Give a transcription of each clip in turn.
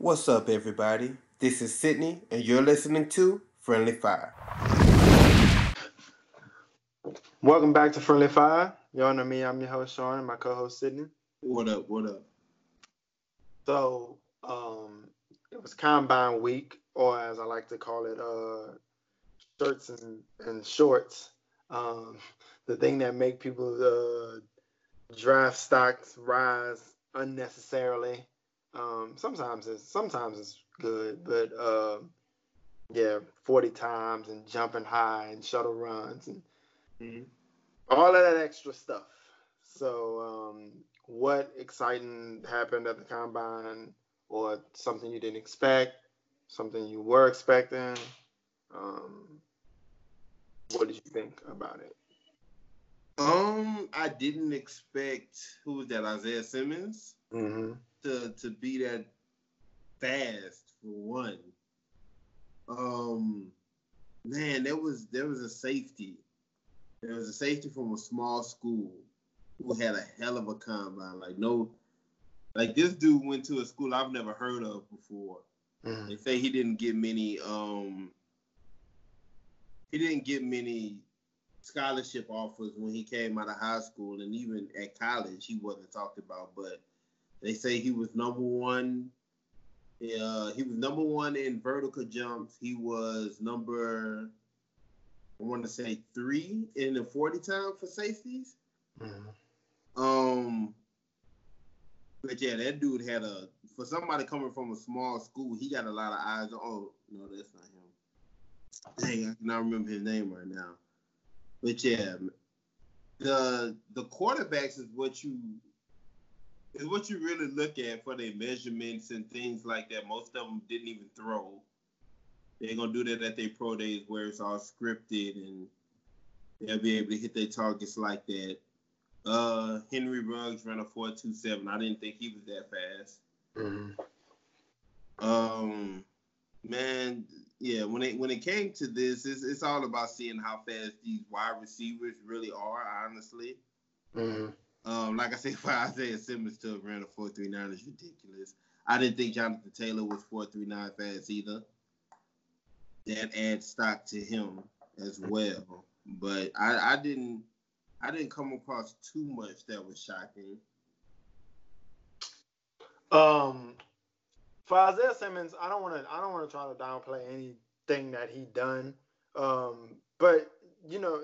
What's up, everybody? This is Sydney, and you're listening to Friendly Fire. Welcome back to Friendly Fire. Y'all know me. I'm your host, Sean, and my co-host, Sydney. What up? What up? So, it was Combine Week, or as I like to call it, shirts and shorts. The thing that make people draft stocks rise unnecessarily. Sometimes it's good, but yeah, 40 times and jumping high and shuttle runs and all of that extra stuff. So what exciting happened at the Combine, or something you didn't expect, something you were expecting? What did you think about it? I didn't expect, who was that, Isaiah Simmons? Mm-hmm. To be that fast, for one. Man, there was a safety. There was a safety from a small school who had a hell of a combine. Like this dude went to a school I've never heard of before. Mm. They say he didn't get many. He didn't get many scholarship offers when he came out of high school, and even at college he wasn't talked about, but. They say he was number one. He was number one in vertical jumps. He was number, I want to say, 3 in the 40 time for safeties. Mm-hmm. But yeah, that dude had a, for somebody coming from a small school, he got a lot of eyes. Oh, no, that's not him. Dang, I cannot remember his name right now. But yeah, the quarterbacks is what you. It's what you really look at for their measurements and things like that. Most of them didn't even throw. They're going to do that at their pro days where it's all scripted and they'll be able to hit their targets like that. Henry Ruggs ran a 4.27. I didn't think he was that fast. Mm-hmm. Man, yeah, when it came to this, it's all about seeing how fast these wide receivers really are, honestly. Mm-hmm. Like I said, for Isaiah Simmons to have ran a 4.39 is ridiculous. I didn't think Jonathan Taylor was 4.39 fast either. That adds stock to him as well. But I didn't come across too much that was shocking. For Isaiah Simmons, I don't wanna try to downplay anything that he done. But you know,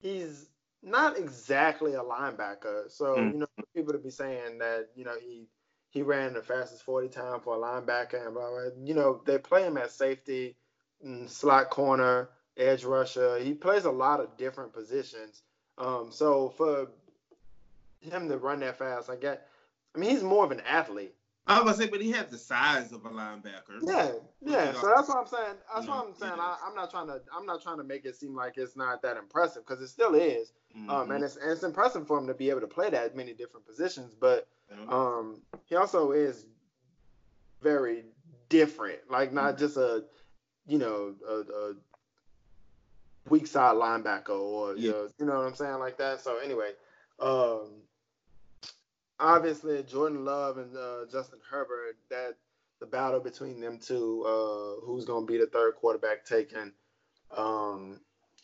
he's not exactly a linebacker. So, you know, for people to be saying that, you know, he ran the fastest 40 time for a linebacker and blah, blah, blah. You know, they play him at safety, slot corner, edge rusher. He plays a lot of different positions. So for him to run that fast, I mean, he's more of an athlete. I was going to say, but he has the size of a linebacker. Yeah. So that's what I'm saying. I'm not trying to make it seem like it's not that impressive, because it still is. Mm-hmm. And it's impressive for him to be able to play that many different positions. But he also is very different. Like, not just a weak side linebacker or you know what I'm saying, like that. So anyway. Obviously, Jordan Love and Justin Herbert, that the battle between them two, who's going to be the third quarterback taken. And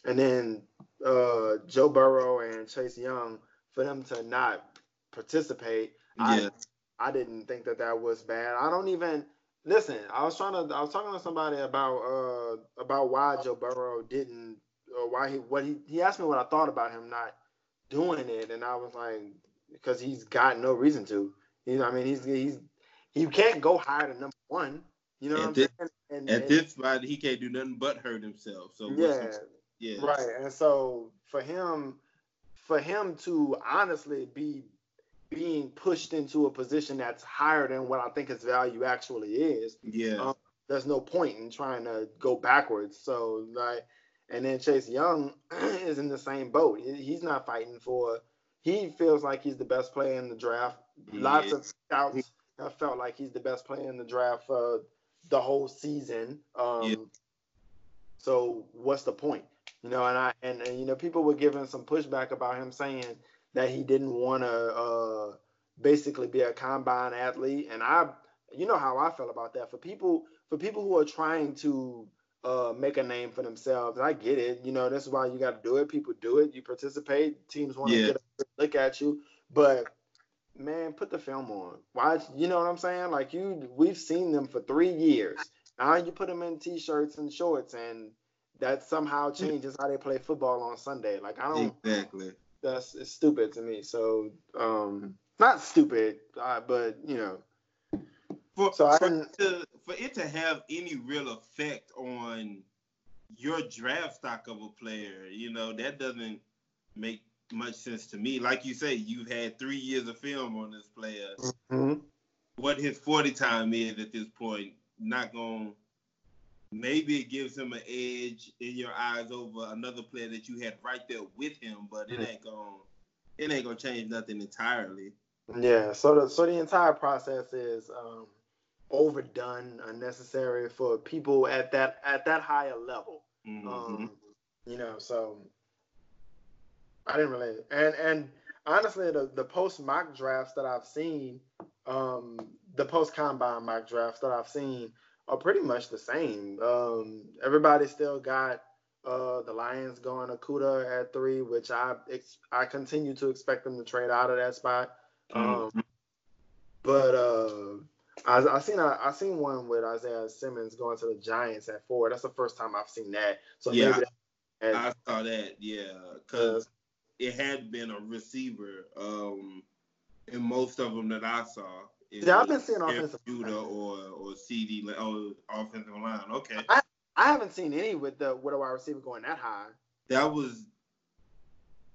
then Joe Burrow and Chase Young, for them to not participate, yeah. I didn't think that was bad. I don't even – listen, I was talking to somebody about why Joe Burrow didn't – or why he asked me what I thought about him not doing it, and I was like – because he's got no reason to. You know, I mean, he can't go higher than number one. You know, what I'm saying? At this spot, he can't do nothing but hurt himself. So yeah, right. And so for him to honestly be being pushed into a position that's higher than what I think his value actually is. Yeah, there's no point in trying to go backwards. So like, and then Chase Young is in the same boat. He's not fighting for. He feels like he's the best player in the draft. Lots of scouts have felt like he's the best player in the draft for the whole season. So what's the point? You know, and you know, people were giving some pushback about him saying that he didn't want to basically be a combine athlete. And I, you know how I feel about that. For people who are trying to make a name for themselves, I get it. You know, that's why you got to do it. People do it. You participate. Teams want to get a look at you. But man, put the film on. Why? You know what I'm saying? Like we've seen them for 3 years. Now you put them in T-shirts and shorts, and that somehow changes how they play football on Sunday. Like I don't exactly. It's stupid to me. So not stupid, but you know. For it to have any real effect on your draft stock of a player, you know, that doesn't make much sense to me. Like you say, you've had 3 years of film on this player. Mm-hmm. What his 40 time is at this point, not going to – maybe it gives him an edge in your eyes over another player that you had right there with him, but mm-hmm. it ain't going to change nothing entirely. Yeah, so the entire process is overdone, unnecessary for people at that higher level. Mm-hmm. You know, so I didn't relate. And honestly, the post mock drafts that I've seen, the post combine mock drafts that I've seen are pretty much the same. Everybody still got the Lions going Okudah at 3, which I continue to expect them to trade out of that spot. Mm-hmm. But I seen one with Isaiah Simmons going to the Giants at 4. That's the first time I've seen that. So yeah, maybe I saw that. Yeah, because it had been a receiver in most of them that I saw. Yeah, I've been seeing offensive line or CD or offensive line. Okay, I haven't seen any with a wide receiver going that high. That was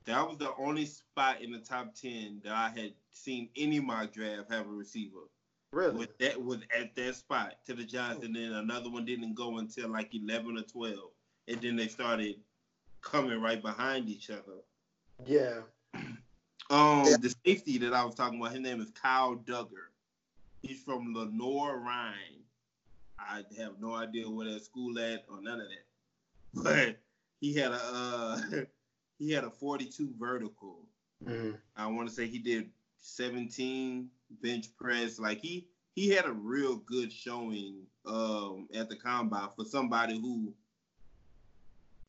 the only spot in the top 10 that I had seen any mock draft have a receiver. Really? That was at that spot to the Giants, and then another one didn't go until like 11 or 12, and then they started coming right behind each other. Yeah. The safety that I was talking about, his name is Kyle Duggar. He's from Lenoir Rhine. I have no idea where that school at or none of that. But he had a 42 vertical. Mm-hmm. I want to say he did 17 bench press. Like he had a real good showing at the combine for somebody who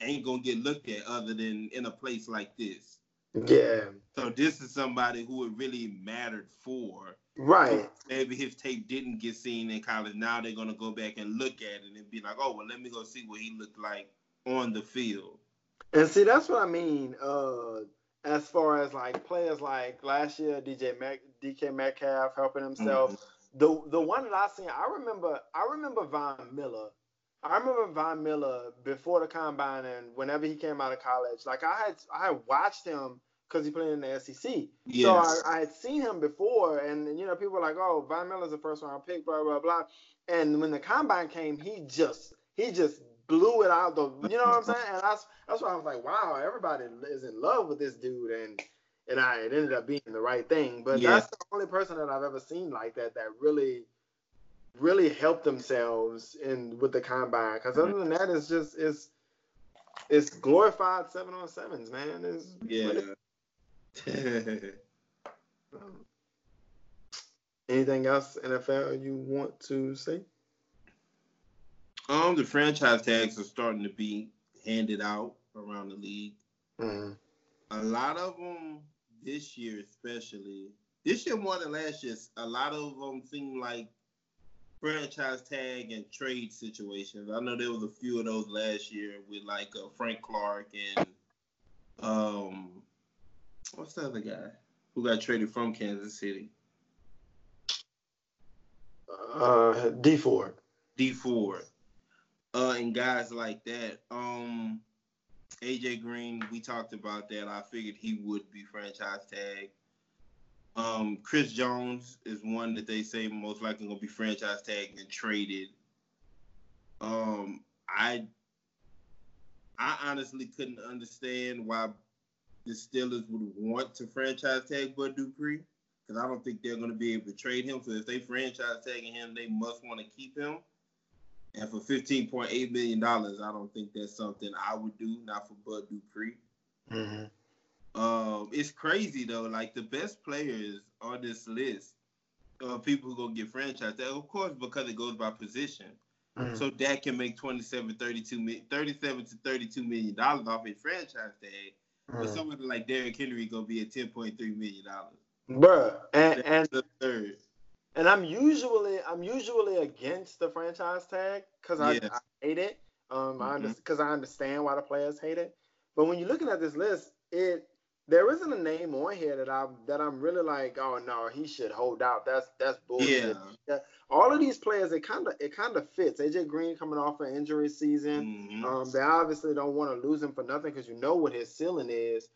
ain't gonna get looked at other than in a place like this. Yeah. So this is somebody who it really mattered for. Right. Maybe his tape didn't get seen in college. Now they're gonna go back and look at it and be like, oh well, let me go see what he looked like on the field. And see, that's what I mean as far as, like, players like last year, DK Metcalf helping himself. Mm-hmm. The one that I seen, I remember Von Miller. I remember Von Miller before the combine and whenever he came out of college. Like, I had watched him because he played in the SEC. Yes. So I had seen him before, and, you know, people were like, oh, Von Miller's a first-round pick, blah, blah, blah. And when the combine came, he just blew it out the, you know what I'm saying? And that's why I was like, wow, everybody is in love with this dude, and it ended up being the right thing. But That's the only person that I've ever seen like that really, really helped themselves with the combine. Because other than that, it's just it's glorified 7-on-7s, man. Anything else, NFL, you want to say? The franchise tags are starting to be handed out around the league. Mm-hmm. A lot of them this year, especially this year more than last year, a lot of them seem like franchise tag and trade situations. I know there was a few of those last year with like Frank Clark and what's the other guy who got traded from Kansas City? D Ford. And guys like that. A.J. Green, we talked about that. I figured he would be franchise tag. Chris Jones is one that they say most likely going to be franchise tagged and traded. I honestly couldn't understand why the Steelers would want to franchise tag Bud Dupree, because I don't think they're going to be able to trade him. So if they franchise tagging him, they must want to keep him. And for $15.8 million, I don't think that's something I would do, not for Bud Dupree. Mm-hmm. It's crazy, though. Like, the best players on this list people who go get franchised. Of course, because it goes by position. Mm-hmm. So Dak can make $37 to $32 million off a franchise tag. Mm-hmm. But somebody like Derrick Henry gonna be at $10.3 million. Bruh, and the third. And I'm usually against the franchise tag because I hate it. I understand why the players hate it. But when you're looking at this list, there isn't a name on here that I'm really like, oh no, he should hold out. That's bullshit. Yeah. All of these players, it kind of fits. A.J. Green coming off an injury season. Mm-hmm. They obviously don't want to lose him for nothing because you know what his ceiling is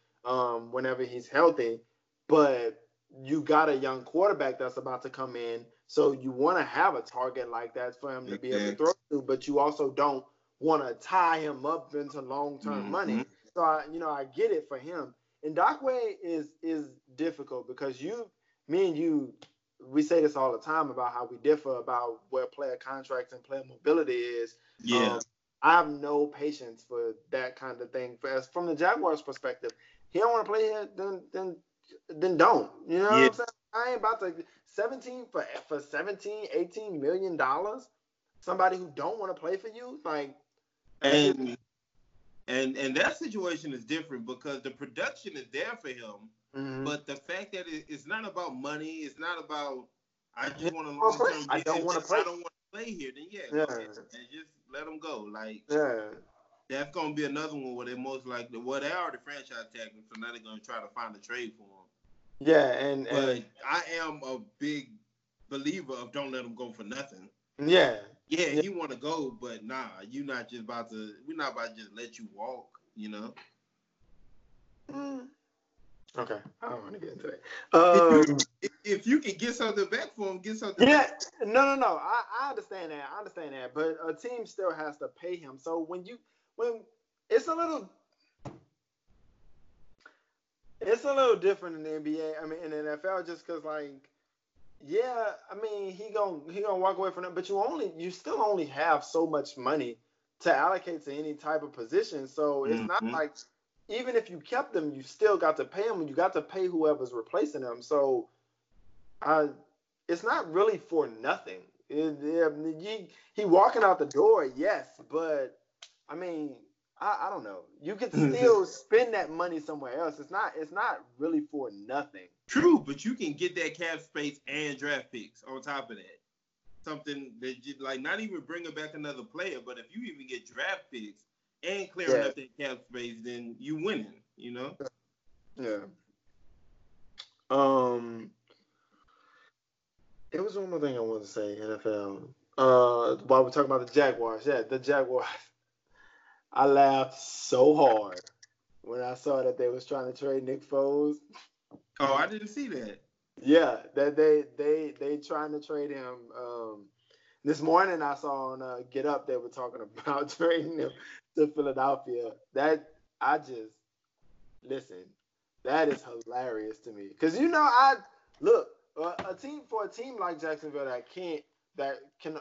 whenever he's healthy. But you got a young quarterback that's about to come in, so you want to have a target like that for him to be able to throw to, but you also don't want to tie him up into long-term money. So, I get it for him. And Dockway is difficult because me and you, we say this all the time about how we differ about where player contracts and player mobility is. Yeah. I have no patience for that kind of thing. From the Jaguars' perspective, he don't want to play here, then don't. You know what I'm saying? I ain't about to for $17-18 million. Somebody who don't want to play for you, like. And that situation is different because the production is there for him, but the fact that it's not about money, it's not about I just want to long-term. I don't want to play. I don't want to play here. Then and just let him go. Like that's gonna be another one where they most likely they already franchise tagging, so now they're gonna try to find a trade for him. Yeah, but I am a big believer of don't let him go for nothing. Yeah. Yeah, you want to go, but nah, we're not about to just let you walk, you know? Okay, I don't want to get into that. If you can get something back for him, get something back. No. I understand that. But a team still has to pay him. So when it's a little... It's a little different in the NBA. I mean, in the NFL, just because, like... Yeah, I mean he gonna walk away from that, but you still only have so much money to allocate to any type of position. So it's not like even if you kept them, you still got to pay them, and you got to pay whoever's replacing them. So it's not really for nothing. He walking out the door, yes, but I mean I don't know. You could still spend that money somewhere else. It's not really for nothing. True, but you can get that cap space and draft picks on top of that. Something that you, like, not even bringing back another player, but if you even get draft picks and clearing up that cap space, then you winning, you know? Yeah. It was one more thing I wanted to say, NFL. While we're talking about the Jaguars. Yeah, the Jaguars. I laughed so hard when I saw that they was trying to trade Nick Foles. Oh, I didn't see that. Yeah, that they trying to trade him. This morning I saw on Get Up they were talking about trading him to Philadelphia. That is hilarious to me because a team like Jacksonville that can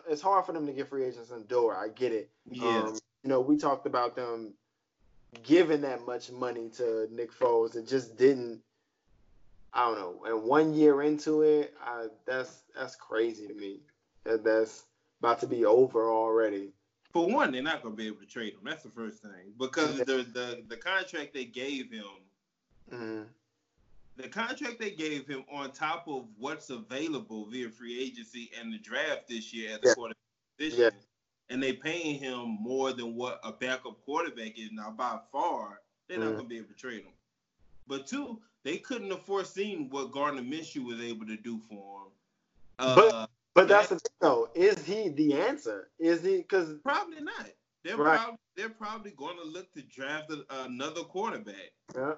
it's hard for them to get free agents in the door. I get it. Yeah. We talked about them giving that much money to Nick Foles. It just didn't. I don't know. And 1 year into it, that's crazy to me. That's about to be over already. For one, they're not going to be able to trade him. That's the first thing. Because the contract they gave him, on top of what's available via free agency and the draft this year at the quarterback position, and they paying him more than what a backup quarterback is now by far, they're not going to be able to trade him. But two, they couldn't have foreseen what Gardner Minshew was able to do for him. But that's the thing, though. Is he the answer? Is he? Because probably not. They're probably going to look to draft another quarterback. Yeah.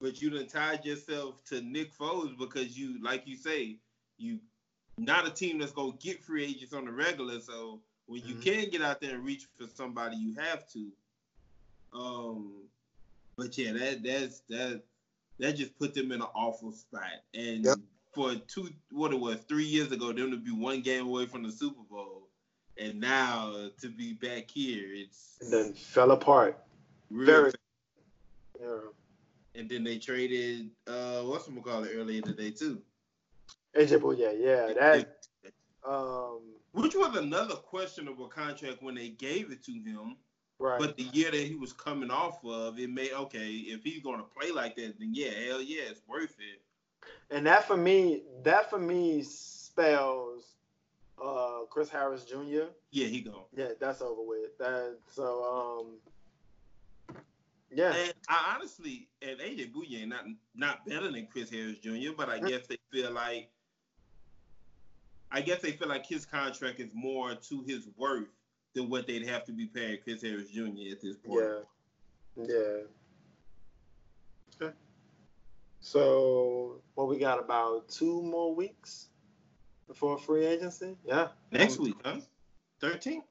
But you done tied yourself to Nick Foles because you, like you say, you not a team that's going to get free agents on the regular. So when you can get out there and reach for somebody, you have to. But yeah, that just put them in an awful spot. And for 3 years ago, them to be one game away from the Super Bowl, and now to be back here, and then fell apart. Very. Yeah. And then they traded what's we call it earlier today too. A.J. Bouye, yeah. That. Which was another questionable contract when they gave it to him. Right. But the year that he was coming off of, it made, okay, if he's going to play like that, then yeah, hell yeah, it's worth it. And that for me spells Chris Harris Jr. Yeah, he gone. Yeah, that's over with. Yeah. And I honestly, and A.J. Bouye ain't not better than Chris Harris Jr., but I guess they feel like, his contract is more to his worth than what they'd have to be paying Chris Harris Jr. at this point. Yeah. Okay. So, we got about 2 more weeks before free agency? Yeah. Next week, huh? 13th?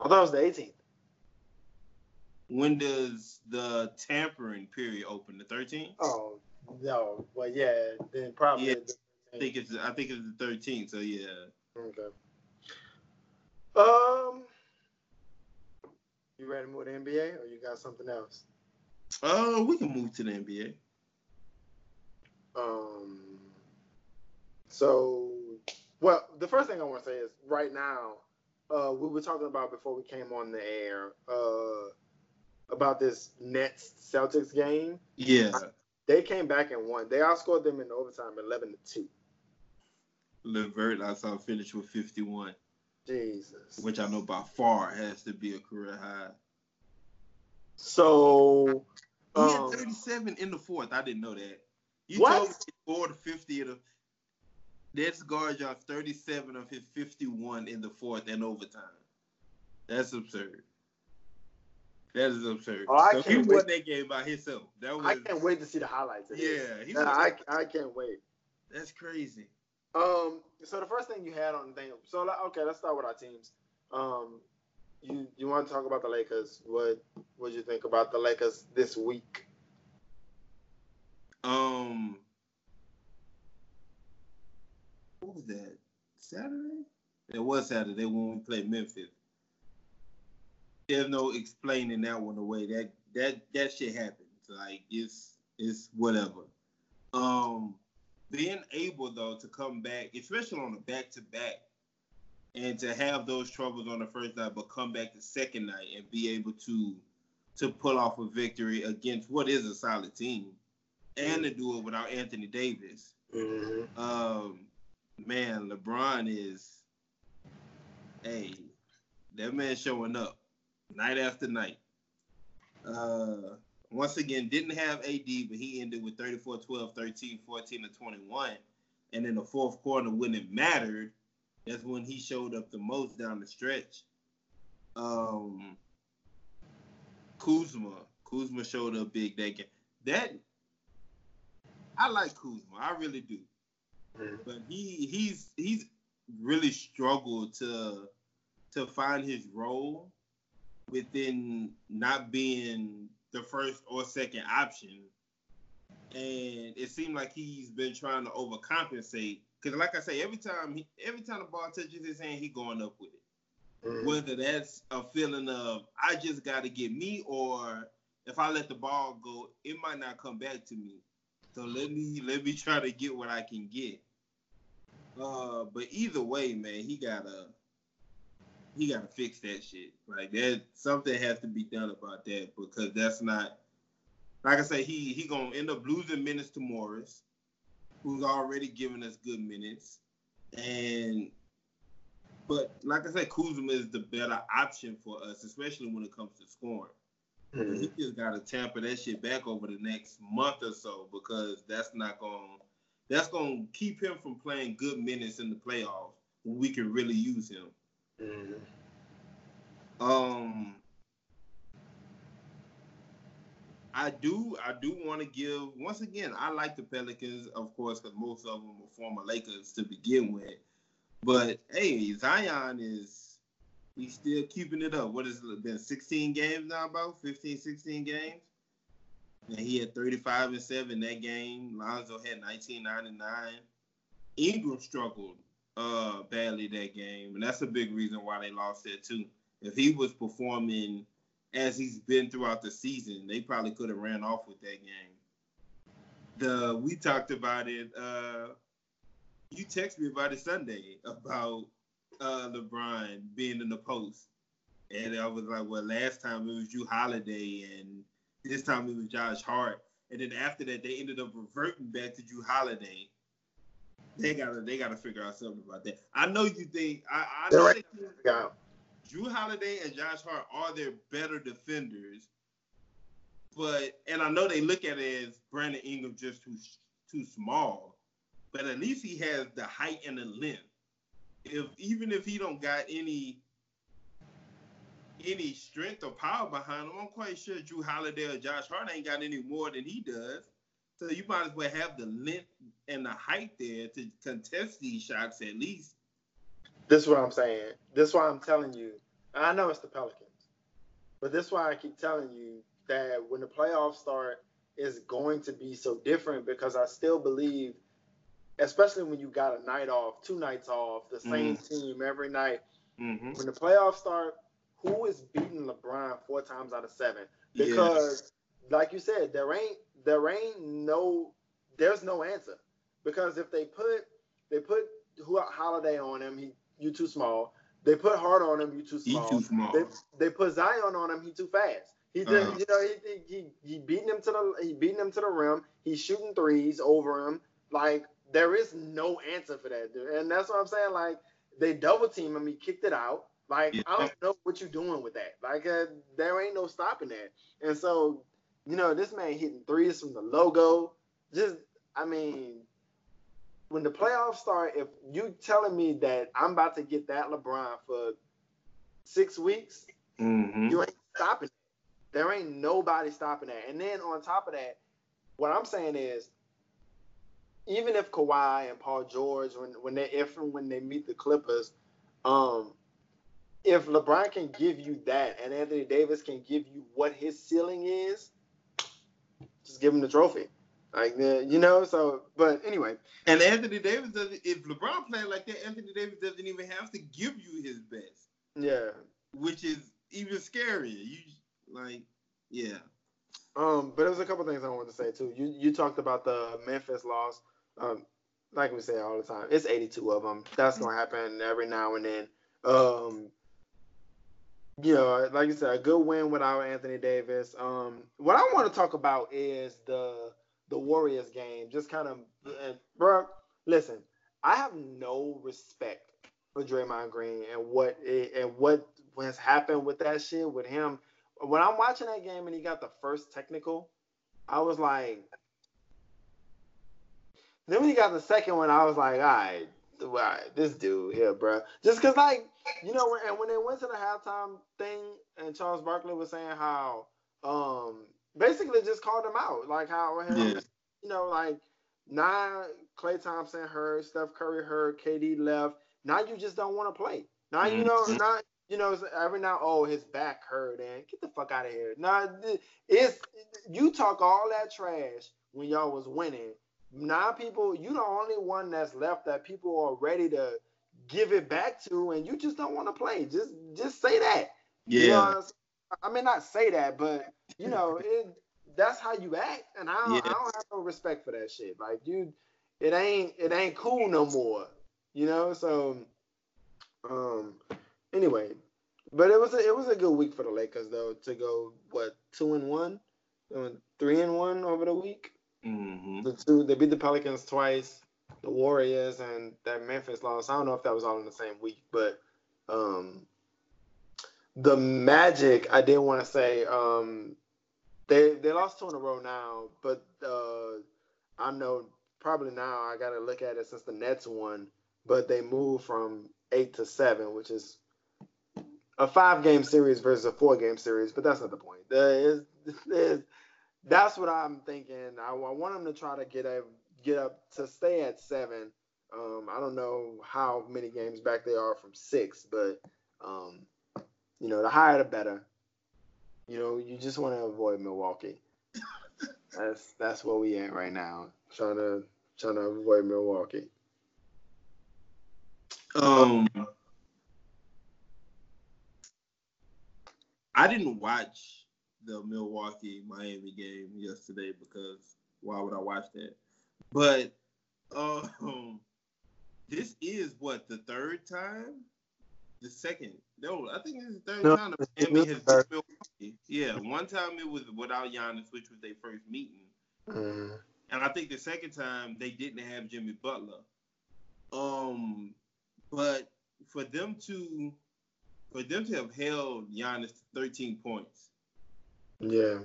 I thought it was the 18th. When does the tampering period open? The 13th? Oh, no. Well, yeah. Then probably. Yeah, I think it's the 13th. So yeah. Okay. You ready to move to the NBA, or you got something else? We can move to the NBA. So, well, the first thing I want to say is right now, we were talking about before we came on the air, about this Nets Celtics game. Yeah. They came back and won. They outscored them in overtime 11-2. LeVert, I saw, finished with 51. Jesus. Which I know by far has to be a career high. So. He had 37 in the fourth. I didn't know that. You told me 4 to 50 of the Nets guard y'all 37 of his 51 in the fourth and overtime. That's absurd. That is absurd. Oh, so he won that game by himself. I can't wait to see the highlights of this. Yeah. I can't wait. That's crazy. So the first thing you had on the thing. So, okay, let's start with our teams. You want to talk about the Lakers. What you think about the Lakers this week? What was that? Saturday? It was Saturday when we played Memphis. There's no explaining that one away. That shit happens. Like, it's whatever. Being able, though, to come back, especially on a back-to-back, and to have those troubles on the first night, but come back the second night and be able to pull off a victory against what is a solid team, and to do it without Anthony Davis. Mm-hmm. Man, LeBron is, that man showing up. Night after night. Once again, didn't have AD, but he ended with 34, 12, 13, 14, and 21. And in the fourth quarter, when it mattered, that's when he showed up the most down the stretch. Kuzma showed up big that game. I like Kuzma. I really do. But he's really struggled to find his role within not being the first or second option. And it seemed like he's been trying to overcompensate. Because like I say, every time the ball touches his hand, he's going up with it. Mm-hmm. Whether that's a feeling of, I just got to get me, or if I let the ball go, it might not come back to me. So let me try to get what I can get. But either way, man, he gotta fix that shit. Like that, something has to be done about that, because that's not. Like I say, he gonna end up losing minutes to Morris, who's already giving us good minutes. But like I said, Kuzma is the better option for us, especially when it comes to scoring. Mm-hmm. He just gotta tamper that shit back over the next month or so, because that's gonna keep him from playing good minutes in the playoffs when we can really use him. Mm-hmm. I do want to give, once again, I like the Pelicans, of course, because most of them were former Lakers to begin with. But hey, Zion he's still keeping it up. What has it been, 16 games now, about 15, 16 games? And he had 35-7 that game. Lonzo had 19-9-9. Ingram struggled badly that game, and that's a big reason why they lost it too. If he was performing as he's been throughout the season, they probably could have ran off with that game. We talked about it you text me about it Sunday about LeBron being in the post. And I was like, well, last time it was Jrue Holiday, and this time it was Josh Hart. And then after that, they ended up reverting back to Jrue Holiday. They gotta figure out something about that. I know you think I know right. Jrue Holiday and Josh Hart are their better defenders, but and I know they look at it as Brandon Ingram just too small, but at least he has the height and the length. Even if he don't got any strength or power behind him, I'm quite sure Jrue Holiday or Josh Hart ain't got any more than he does. So you might as well have the length and the height there to contest these shots at least. This is what I'm saying. This is why I'm telling you. I know it's the Pelicans, but this is why I keep telling you that when the playoffs start, it's going to be so different, because I still believe, especially when you got a night off, two nights off, the same team every night. Mm-hmm. When the playoffs start, who is beating LeBron 4 times out of 7? Because, like you said, there's no answer, because if they put Holiday on him, you too small. They put Hart on him, you too small. He too small. They put Zion on him, he too fast. He did, you know, he beating him to the rim. He's shooting threes over him. Like, there is no answer for that, dude. And that's what I'm saying. Like, they double team him, he kicked it out. Like, yeah. I don't know what you're doing with that. Like, there ain't no stopping that. And so, you know, this man hitting threes from the logo. Just, I mean, when the playoffs start, if you telling me that I'm about to get that LeBron for 6 weeks, you ain't stopping it. There ain't nobody stopping that. And then on top of that, what I'm saying is, even if Kawhi and Paul George, when they meet the Clippers, if LeBron can give you that and Anthony Davis can give you what his ceiling is, just give him the trophy. Like, you know, so, but anyway. And Anthony Davis doesn't, if LeBron playing like that, Anthony Davis doesn't even have to give you his best. Yeah. Which is even scarier. You, like, yeah. But there's a couple things I wanted to say, too. You talked about the Memphis loss. Like we say all the time, it's 82 of them. That's going to happen every now and then. You know, like you said, a good win without Anthony Davis. What I want to talk about is the Warriors game. Just kind of, bro, listen, I have no respect for Draymond Green and what has happened with that shit with him. When I'm watching that game and he got the first technical, I was like, then when he got the second one, I was like, all right, this dude here, bro. Just because, like, you know, and when they went to the halftime thing and Charles Barkley was saying how basically just called him out, like how you know, like, now Klay Thompson heard, Steph Curry heard, KD left. Now you just don't want to play. Now, you know, now, you know, every now, oh, his back hurt, and get the fuck out of here. Now, you talk all that trash when y'all was winning. Now people, you the only one that's left that people are ready to give it back to, and you just don't want to play. Just say that. Yeah. You know, I mean, not say that, but, you know, that's how you act, and I don't have no respect for that shit. Like, you, it ain't cool no more. You know, so anyway, but it was a good week for the Lakers though, to go 2-1, 3-1 over the week. Mm-hmm. They beat the Pelicans twice, the Warriors, and that Memphis loss. I don't know if that was all in the same week, but the Magic, I did want to say, they lost 2 in a row now, but I know probably now I got to look at it since the Nets won, but they moved from 8 to 7, which is a 5-game series versus a 4-game series, but that's not the point. That's what I'm thinking. I want them to try to get up to stay at 7. I don't know how many games back they are from 6, but you know, the higher the better. You know, you just want to avoid Milwaukee. That's where we at right now. Trying to avoid Milwaukee. I didn't watch the Milwaukee-Miami game yesterday because why would I watch that? But This is what, the third time? The second? No, I think this is the third time Miami has beat Milwaukee. Yeah, one time it was without Giannis, which was their first meeting. And I think the second time they didn't have Jimmy Butler. But for them to have held Giannis to 13 points. Yeah.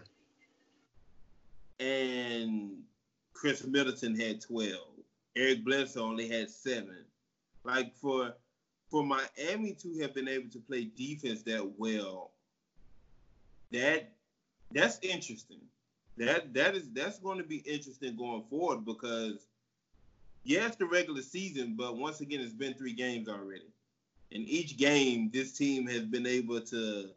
And Chris Middleton had 12. Eric Bledsoe only had 7. Like, for Miami to have been able to play defense that well, that's interesting. That's going to be interesting going forward because, yeah, it's the regular season, but once again, it's been 3 games already. In each game, this team has been able to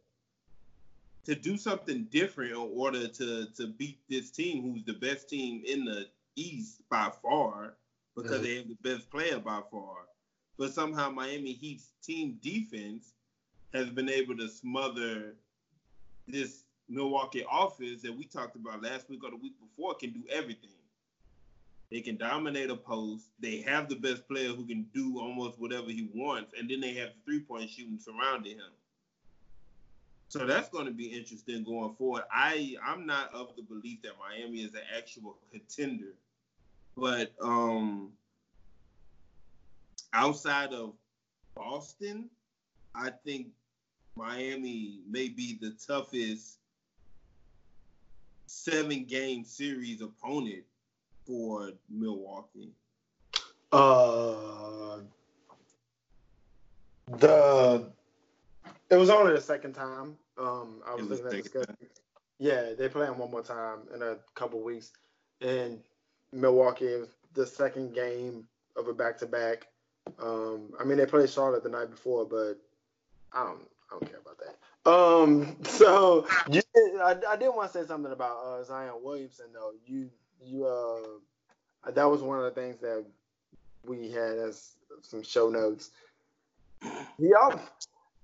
do something different in order to beat this team, who's the best team in the East by far, because they have the best player by far. But somehow Miami Heat's team defense has been able to smother this Milwaukee offense that we talked about last week or the week before can do everything. They can dominate a post. They have the best player who can do almost whatever he wants, and then they have the three-point shooting surrounding him. So that's going to be interesting going forward. I'm not of the belief that Miami is an actual contender, but outside of Boston, I think Miami may be the toughest 7-game series opponent for Milwaukee. It was only the second time. I was looking at the schedule. Yeah, they play them one more time in a couple weeks. And Milwaukee is the second game of a back-to-back. I mean, they played Charlotte the night before, but I don't care about that. So I did want to say something about Zion Williamson, though. You that was one of the things that we had as some show notes.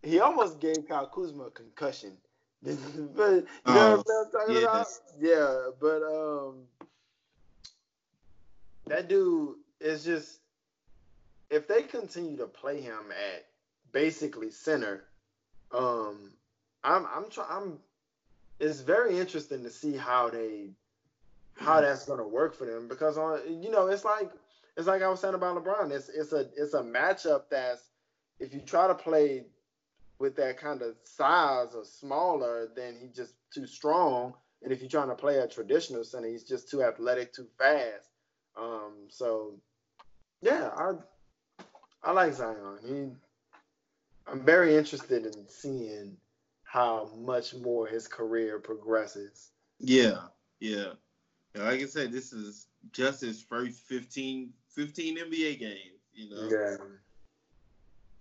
He almost gave Kyle Kuzma a concussion. But, you know what I'm talking about? Yeah, but that dude is just, if they continue to play him at basically center, it's very interesting to see how that's gonna work for them because it's like I was saying about LeBron. It's a matchup that's, if you try to play with that kind of size or smaller, then he's just too strong. And if you're trying to play a traditional center, he's just too athletic, too fast. So, yeah, I like Zion. I'm very interested in seeing how much more his career progresses. Yeah. Like I said, this is just his first 15 NBA games, you know? Yeah.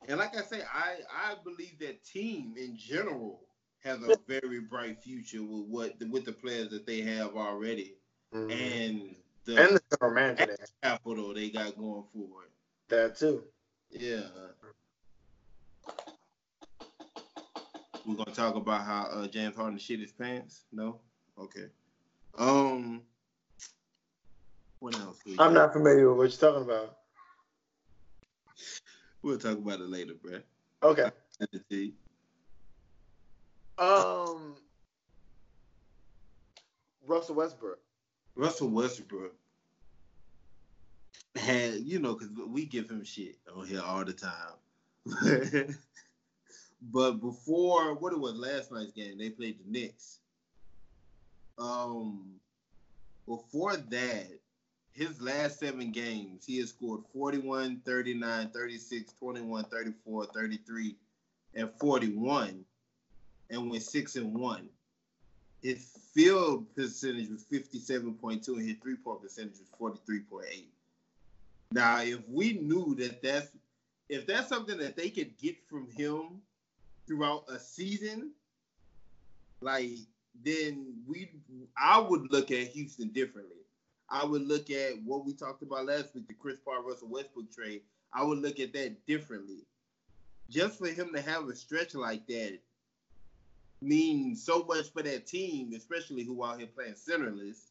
And like I say, I believe that team in general has a very bright future with the players that they have already, and the romantic capital they got going for it. That too. Yeah. We're gonna talk about how James Harden shit his pants. No, okay. What else? I'm not familiar with what you're talking about. We'll talk about it later, bro. Okay. Russell Westbrook had, because we give him shit on here all the time. But before, what it was last night's game, they played the Knicks. Before that, his last 7 games, he has scored 41, 39, 36, 21, 34, 33, and 41, and went 6-1. His field percentage was 57.2, and his three-point percentage was 43.8. Now, if we knew that's something that they could get from him throughout a season, like, then I would look at Houston differently. I would look at what we talked about last week, the Chris Paul, Russell Westbrook trade. I would look at that differently. Just for him to have a stretch like that means so much for that team, especially who out here playing centerless.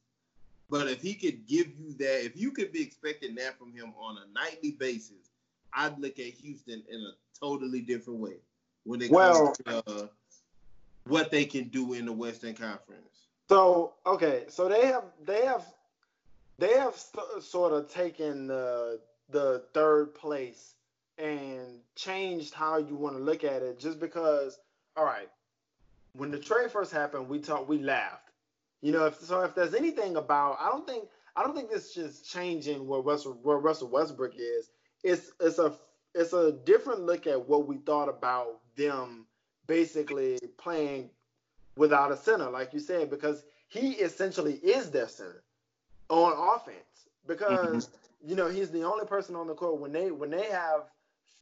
But if he could give you that, if you could be expecting that from him on a nightly basis, I'd look at Houston in a totally different way when they come to what they can do in the Western Conference. So okay, so they have sort of taken the third place and changed how you want to look at it, just because. All right, when the trade first happened, we laughed. You know, if there's anything about, I don't think this is changing where Russell Westbrook is. It's a different look at what we thought about them basically playing without a center, like you said, because he essentially is their center on offense. Because you know, he's the only person on the court when they have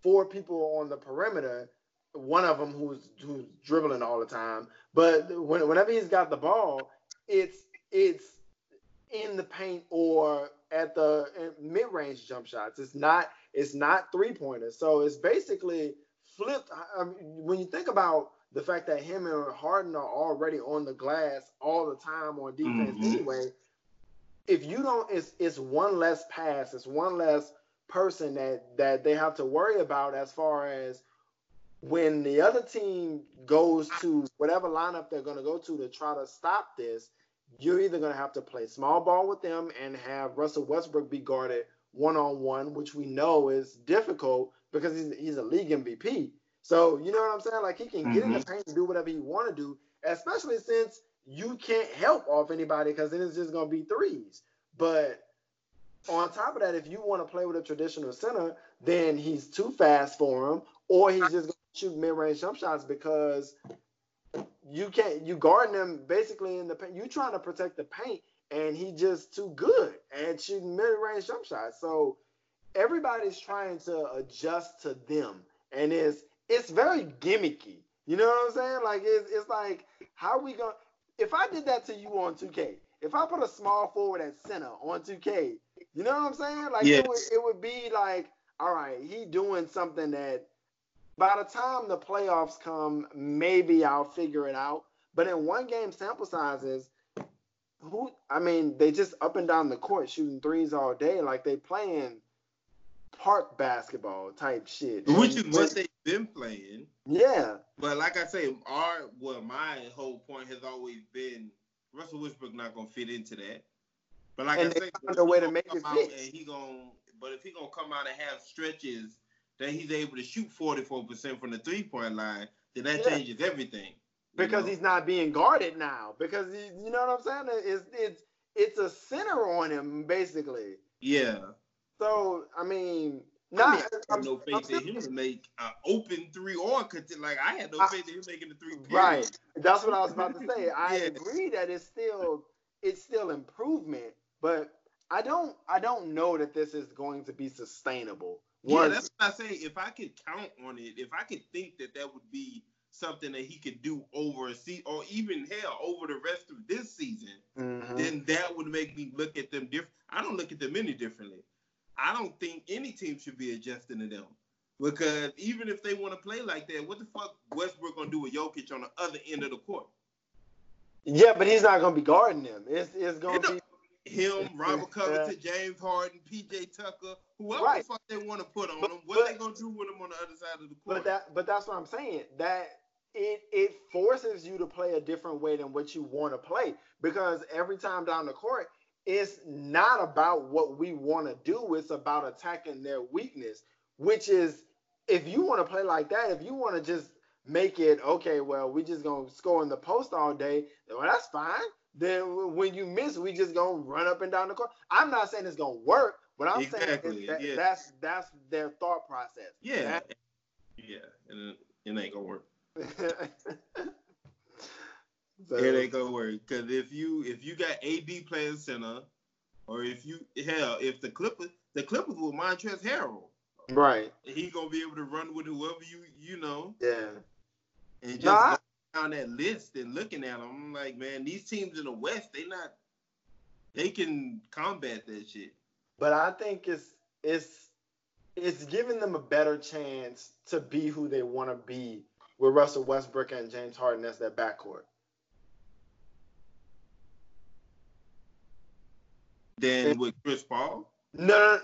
four people on the perimeter. One of them who's dribbling all the time, but whenever he's got the ball, it's in the paint or at the mid-range jump shots. It's not three-pointers. So it's basically flipped. I mean, when you think about the fact that him and Harden are already on the glass all the time on defense anyway, if you don't, it's one less pass, it's one less person that they have to worry about as far as when the other team goes to whatever lineup they're going to go to try to stop this. You're either going to have to play small ball with them and have Russell Westbrook be guarded one-on-one, which we know is difficult because he's a league MVP. So, you know what I'm saying? Like, he can get in the paint and do whatever he want to do, especially since you can't help off anybody because then it's just going to be threes. But on top of that, if you want to play with a traditional center, then he's too fast for him, or he's just going to shoot mid-range jump shots because – you guarding him basically in the paint. You trying to protect the paint, and he just too good at shooting mid-range jump shots. So everybody's trying to adjust to them, and it's very gimmicky. You know what I'm saying? Like it's like, how we gonna? If I did that to you on 2K, if I put a small forward at center on 2K, you know what I'm saying? Like yes. It would be like, all right, he doing something that. By the time the playoffs come, maybe I'll figure it out. But in one game sample sizes, they just up and down the court shooting threes all day, like they playing park basketball type shit. Which is what they've been playing. Yeah. But like I say, my whole point has always been Russell Westbrook not gonna fit into that. But like I say, found a way to make it fit. But if he gonna come out and have stretches that he's able to shoot 44% from the three-point line, then that changes everything. Because he's not being guarded now. Because, you know what I'm saying? It's a center on him, basically. Yeah. So, I have no faith in him to make an open three or – like, I had no faith in him making the three. Period. Right. That's what I was about to say. I agree that it's still improvement, but I don't know that this is going to be sustainable. Yeah, that's what I say. If I could count on it, if I could think that would be something that he could do over a season, or even hell, over the rest of this season, then that would make me look at them different. I don't look at them any differently. I don't think any team should be adjusting to them, because even if they want to play like that, what the fuck Westbrook gonna do with Jokic on the other end of the court? Yeah, but he's not gonna be guarding them. It's gonna be. Him, Robert Covington, James Harden, P.J. Tucker, whoever the fuck they want to put on them, what are they going to do with them on the other side of the court? But that's what I'm saying, that it forces you to play a different way than what you want to play, because every time down the court, it's not about what we want to do, it's about attacking their weakness, which is, if you want to play like that, if you want to just make it, okay, well, we just going to score in the post all day, well, that's fine. Then when you miss, we just gonna run up and down the court. I'm not saying it's gonna work, but I'm saying is that's their thought process. Yeah, and it ain't gonna work. It ain't gonna work, because if you got AD playing center, or if the Clippers will Montrezl Harrell, right? He gonna be able to run with whoever you know. Yeah, and just. On that list and looking at them, I'm like, man, these teams in the West, they can combat that shit. But I think it's giving them a better chance to be who they want to be with Russell Westbrook and James Harden as their backcourt. Then with Chris Paul? No.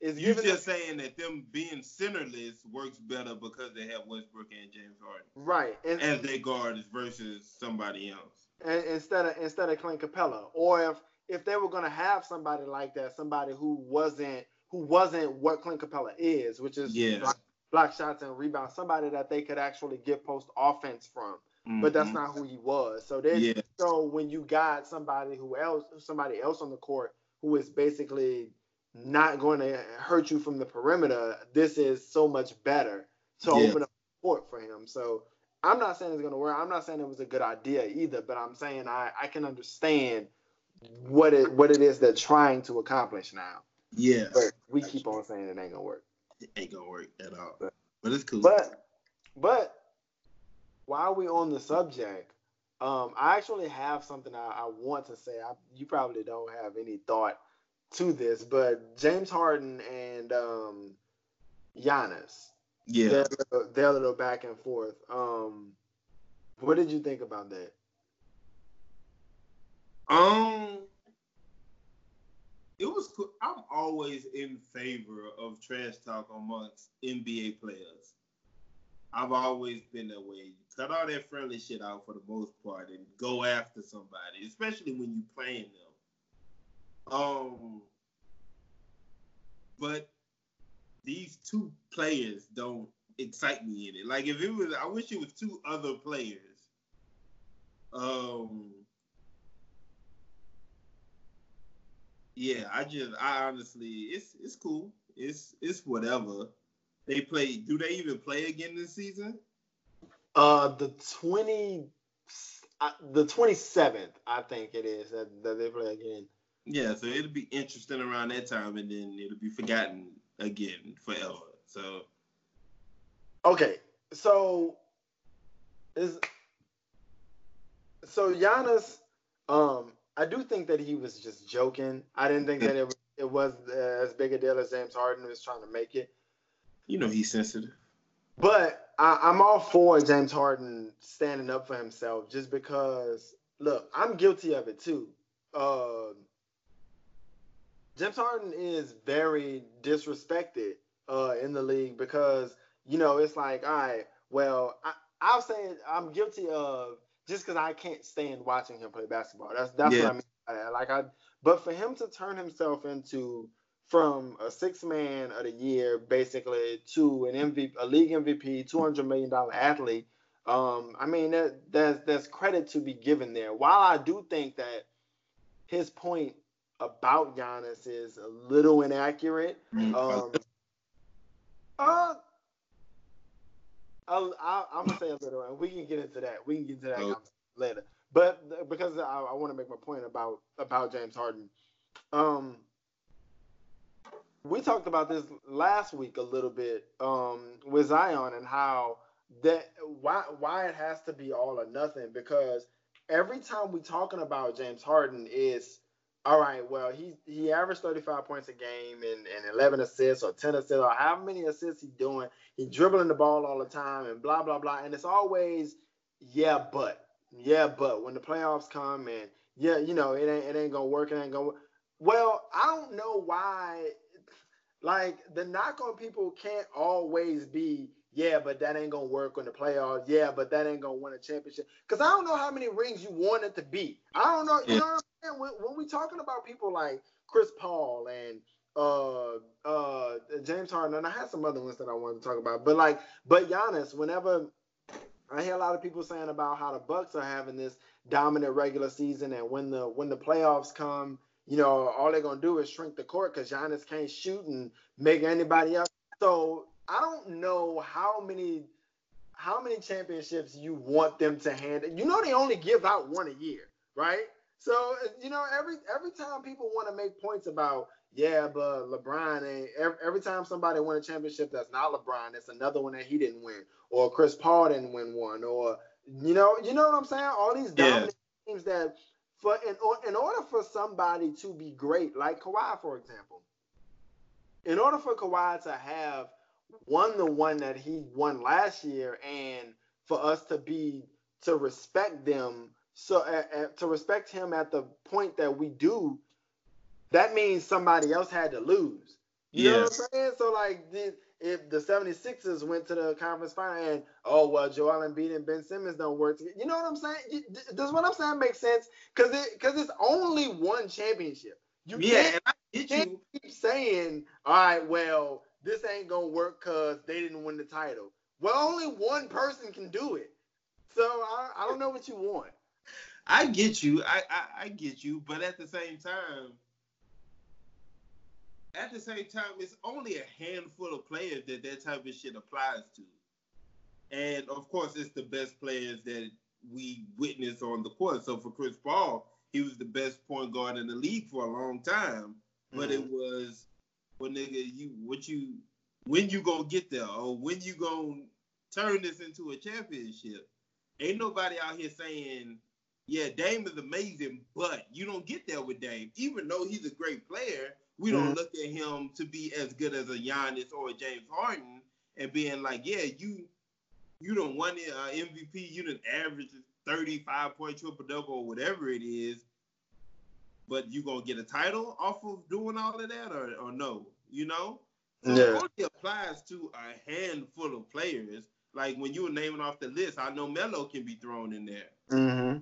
is you're just saying that them being centerless works better because they have Westbrook and James Harden, right? And, as they guard versus somebody else, and instead of Clint Capela, or if they were going to have somebody like that, somebody who wasn't what Clint Capela is, which is block shots and rebounds, somebody that they could actually get post offense from. Mm-hmm. But that's not who he was. So when you got somebody else on the court who is basically not going to hurt you from the perimeter, this is so much better to open up the court for him. So I'm not saying it's going to work. I'm not saying it was a good idea either, but I'm saying I can understand what it is they're trying to accomplish now. Yeah. But we keep on saying it ain't going to work. It ain't going to work at all. But it's cool. But while we're on the subject, I actually have something I want to say. You probably don't have any thought to this, but James Harden and Giannis, they're a little back and forth. What did you think about that? It was cool. I'm always in favor of trash talk amongst NBA players. I've always been that way. Cut all that friendly shit out for the most part and go after somebody, especially when you playing them. But these two players don't excite me in it. Like I wish it was two other players. I honestly, it's cool. It's whatever. They play. Do they even play again this season? The 27th, I think it is that they play again. Yeah, so it'll be interesting around that time, and then it'll be forgotten again forever. So. Okay, so Giannis, I do think that he was just joking. I didn't think that it was as big a deal as James Harden was trying to make it. You know he's sensitive. But I'm all for James Harden standing up for himself just because, look, I'm guilty of it too. James Harden is very disrespected in the league because, you know, it's like, all right, well, I'll say it, I'm guilty of just because I can't stand watching him play basketball. That's what I mean by that. But for him to turn himself into – from a six-man of the year, basically, to an MVP, a league MVP, $200 million athlete, I mean, there's credit to be given there. While I do think that his point about Giannis is a little inaccurate, I'm going to say a little, and we can get into that. We can get into that later. But because I want to make my point about James Harden, we talked about this last week a little bit with Zion and how why it has to be all or nothing, because every time we're talking about James Harden is, all right, well, he averaged 35 points a game and 11 assists or 10 assists or however many assists he's doing. He's dribbling the ball all the time and blah, blah, blah. And it's always, but when the playoffs come and, you know, it ain't going to work. It ain't going to work. Well, I don't know why. Like, the knock on people can't always be, but that ain't going to work in the playoffs. Yeah, but that ain't going to win a championship. Because I don't know how many rings you want it to be. I don't know. You know what I'm saying? When we're talking about people like Chris Paul and James Harden, and I had some other ones that I wanted to talk about. But, Giannis, whenever I hear a lot of people saying about how the Bucks are having this dominant regular season and when the playoffs come, you know, all they're going to do is shrink the court because Giannis can't shoot and make anybody else. So I don't know how many championships you want them to hand. You know, they only give out one a year, right? So, you know, every time people want to make points about, but LeBron ain't. Every time somebody won a championship that's not LeBron, it's another one that he didn't win, or Chris Paul didn't win one, or, you know what I'm saying? All these dominant teams that... But in order for somebody to be great, like Kawhi, for example, in order for Kawhi to have won the one that he won last year and for us to respect them, so to respect him at the point that we do, that means somebody else had to lose. You know what I'm saying? So, like, if the 76ers went to the conference final and, oh, well, Joel Embiid and Ben Simmons don't work together. You know what I'm saying? Does what I'm saying make sense? Because it's only one championship. You can't keep saying, all right, well, this ain't going to work because they didn't win the title. Well, only one person can do it. So I don't know what you want. I get you. I get you. But at the same time, it's only a handful of players that type of shit applies to. And, of course, it's the best players that we witness on the court. So, for Chris Paul, he was the best point guard in the league for a long time. But it was, well, nigga, when you gonna get there or when you gonna turn this into a championship? Ain't nobody out here saying, yeah, Dame is amazing, but you don't get there with Dame. Even though he's a great player, we don't look at him to be as good as a Giannis or a James Harden and being like, yeah, you done won the MVP, you done averaged 35-point triple-double or whatever it is, but you gonna get a title off of doing all of that or no, you know? So it only applies to a handful of players. Like, when you were naming off the list, I know Melo can be thrown in there. Mm-hmm.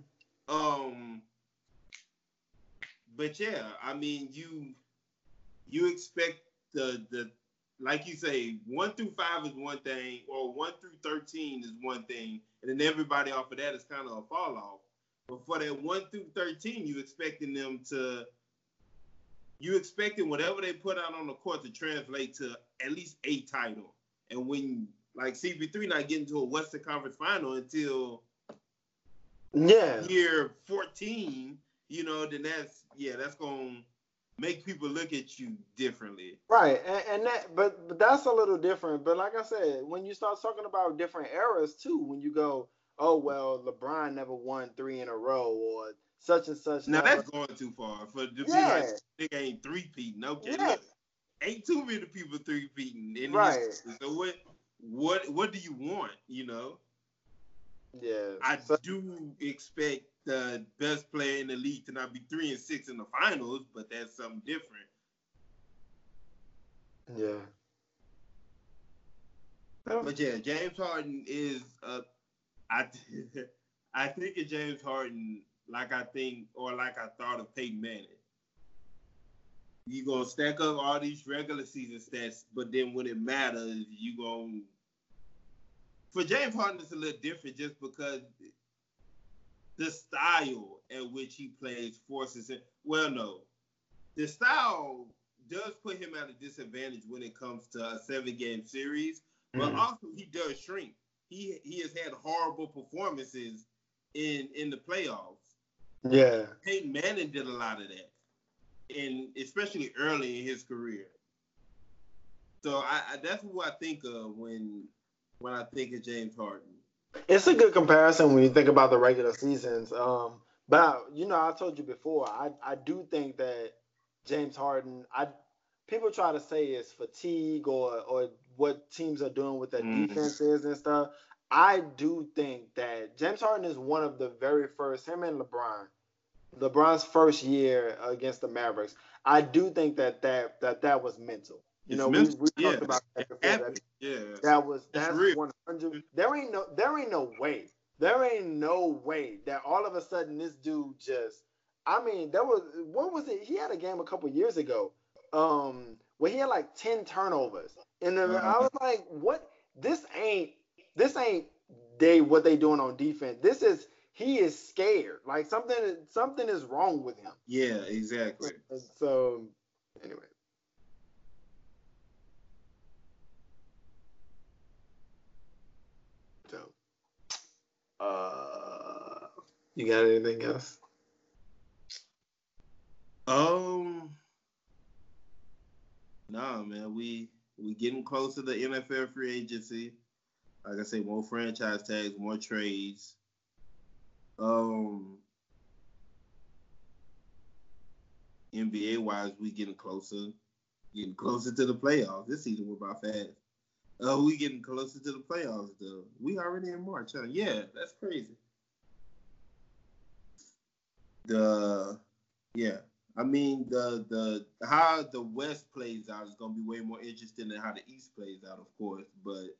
But, yeah, I mean, you expect the like you say, 1 through 5 is one thing, or 1 through 13 is one thing, and then everybody off of that is kind of a fall-off. But for that 1 through 13, you expecting whatever they put out on the court to translate to at least a title. And when, like, CP3 not getting to a Western Conference final until year 14, you know, then that's going to make people look at you differently. Right, and that, but that's a little different. But like I said, when you start talking about different eras, too, when you go, oh, well, LeBron never won 3 in a row or such and such. Now, that's going too far. For the people, nigga ain't three-peating. Okay, look, ain't too many people three-peating. Right. So what do you want, you know? Yeah. I do expect the best player in the league to not be 3-6 in the finals, but that's something different. Yeah. But yeah, James Harden is I think of James Harden like I thought of Peyton Manning. You're going to stack up all these regular season stats, but then when it matters, you're going to... For James Harden, it's a little different just because the style at which he plays forces him. Well, no. The style does put him at a disadvantage when it comes to a 7-game series, but also he does shrink. He has had horrible performances in the playoffs. Yeah. Peyton Manning did a lot of that. And especially early in his career. So I that's who I think of when I think of James Harden. It's a good comparison when you think about the regular seasons. But, you know, I told you before, I do think that James Harden, people try to say it's fatigue or what teams are doing with their defenses and stuff. I do think that James Harden is one of the very first, him and LeBron's first year against the Mavericks, I do think that was mental. We talked about that before. That's 100. There ain't no way. There ain't no way that all of a sudden this dude just. I mean, what was it? He had a game a couple years ago, where he had like 10 turnovers, and I was like, what? This ain't what they doing on defense. This is. He is scared. Like something is wrong with him. Yeah, exactly. So, anyway. So, you got anything else? Nah, man. We getting close to the NFL free agency. Like I say, more franchise tags, more trades. NBA wise, we getting closer to the playoffs. This season went by fast. We getting closer to the playoffs though. We already in March, huh? Yeah, that's crazy. I mean, the how the West plays out is going to be way more interesting than how the East plays out, of course. But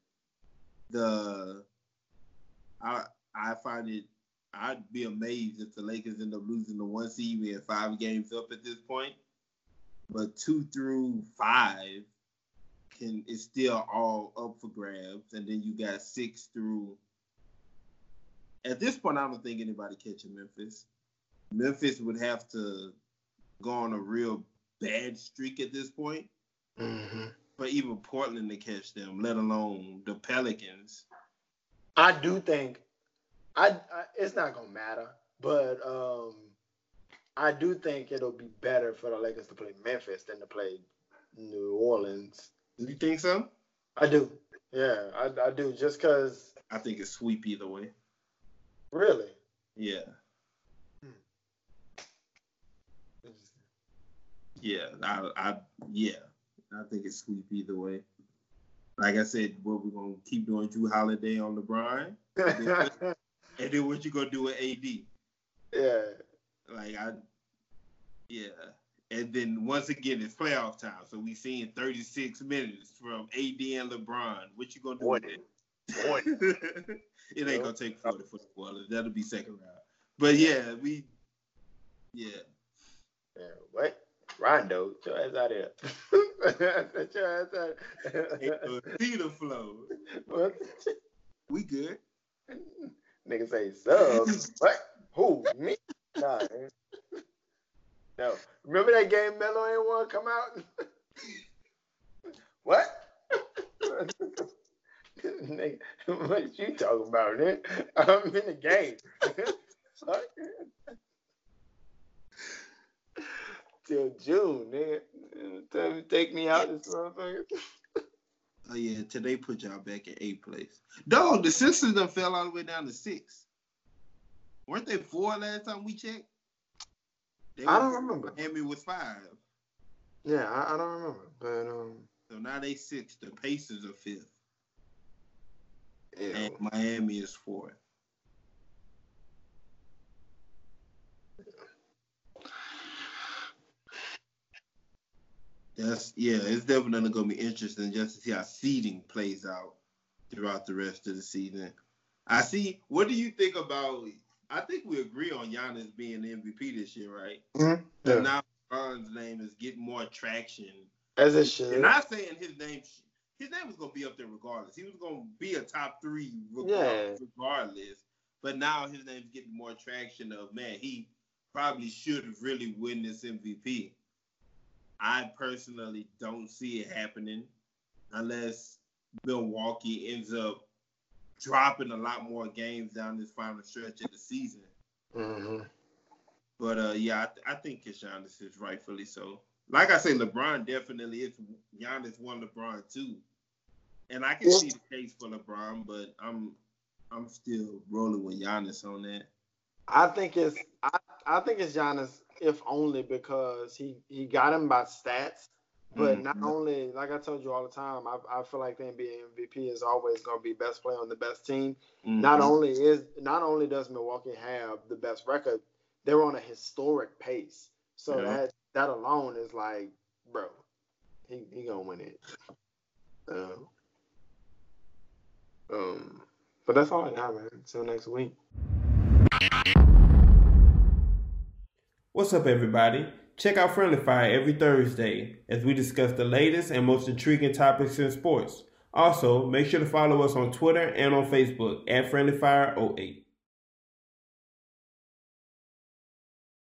I find it, I'd be amazed if the Lakers end up losing the one seed. We had 5 games up at this point, but 2 through 5 is still all up for grabs, and then you got 6 through. At this point, I don't think anybody catching Memphis. Memphis would have to go on a real bad streak at this point. Mm-hmm. But even Portland to catch them, let alone the Pelicans. I do think it's not going to matter, but I do think it'll be better for the Lakers to play Memphis than to play New Orleans. You think so? I do. Yeah, I do. Just because. I think it's sweep either way. Really? Yeah. Yeah, I think it's sweep either way. Like I said, what we're going to keep doing, Jrue Holiday on LeBron. And then what you going to do with AD? Yeah. And then, once again, it's playoff time. So we seeing 36 minutes from AD and LeBron. What you going to do with it? It ain't going to take 40 for the Warriors. That'll be second round. But, what? Rondo, your ass out here. See the flow. What? We good. Nigga say, sub. What? Who? Me? Nah. No. Remember that game Melo ain't want to come out? What? Nigga, what you talking about, nigga? I'm in the game. Fuck. Till June, nigga. Time to take me out this motherfucker. Oh yeah, today put y'all back in 8th place. Dog, the Sixers done fell all the way down to 6. Weren't they 4 last time we checked? I don't remember. Miami was 5. Yeah, I don't remember. But so now they 6. The Pacers are 5th. Ew. And Miami is 4th. It's definitely going to be interesting just to see how seeding plays out throughout the rest of the season. I see. What do you think about? I think we agree on Giannis being the MVP this year, right? Mm-hmm. So now LeBron's name is getting more traction. As it should. And I'm saying his name was going to be up there regardless. He was going to be a top 3 regardless. But now his name's getting more traction of, man, he probably should really win this MVP. I personally don't see it happening unless Milwaukee ends up dropping a lot more games down this final stretch of the season. Mm-hmm. But, I think it's Giannis is rightfully so. Like I say, LeBron definitely is. Giannis won LeBron too. And I can see the case for LeBron, but I'm still rolling with Giannis on that. I think it's Giannis, if only because he got him by stats. But not only, like I told you all the time, I feel like the NBA MVP is always going to be best player on the best team. Mm-hmm. Not only does Milwaukee have the best record, they're on a historic pace. So that alone is like, bro, he gonna win it. But that's all I got, man. Until next week. What's up, everybody? Check out Friendly Fire every Thursday as we discuss the latest and most intriguing topics in sports. Also, make sure to follow us on Twitter and on Facebook at Friendly Fire 08.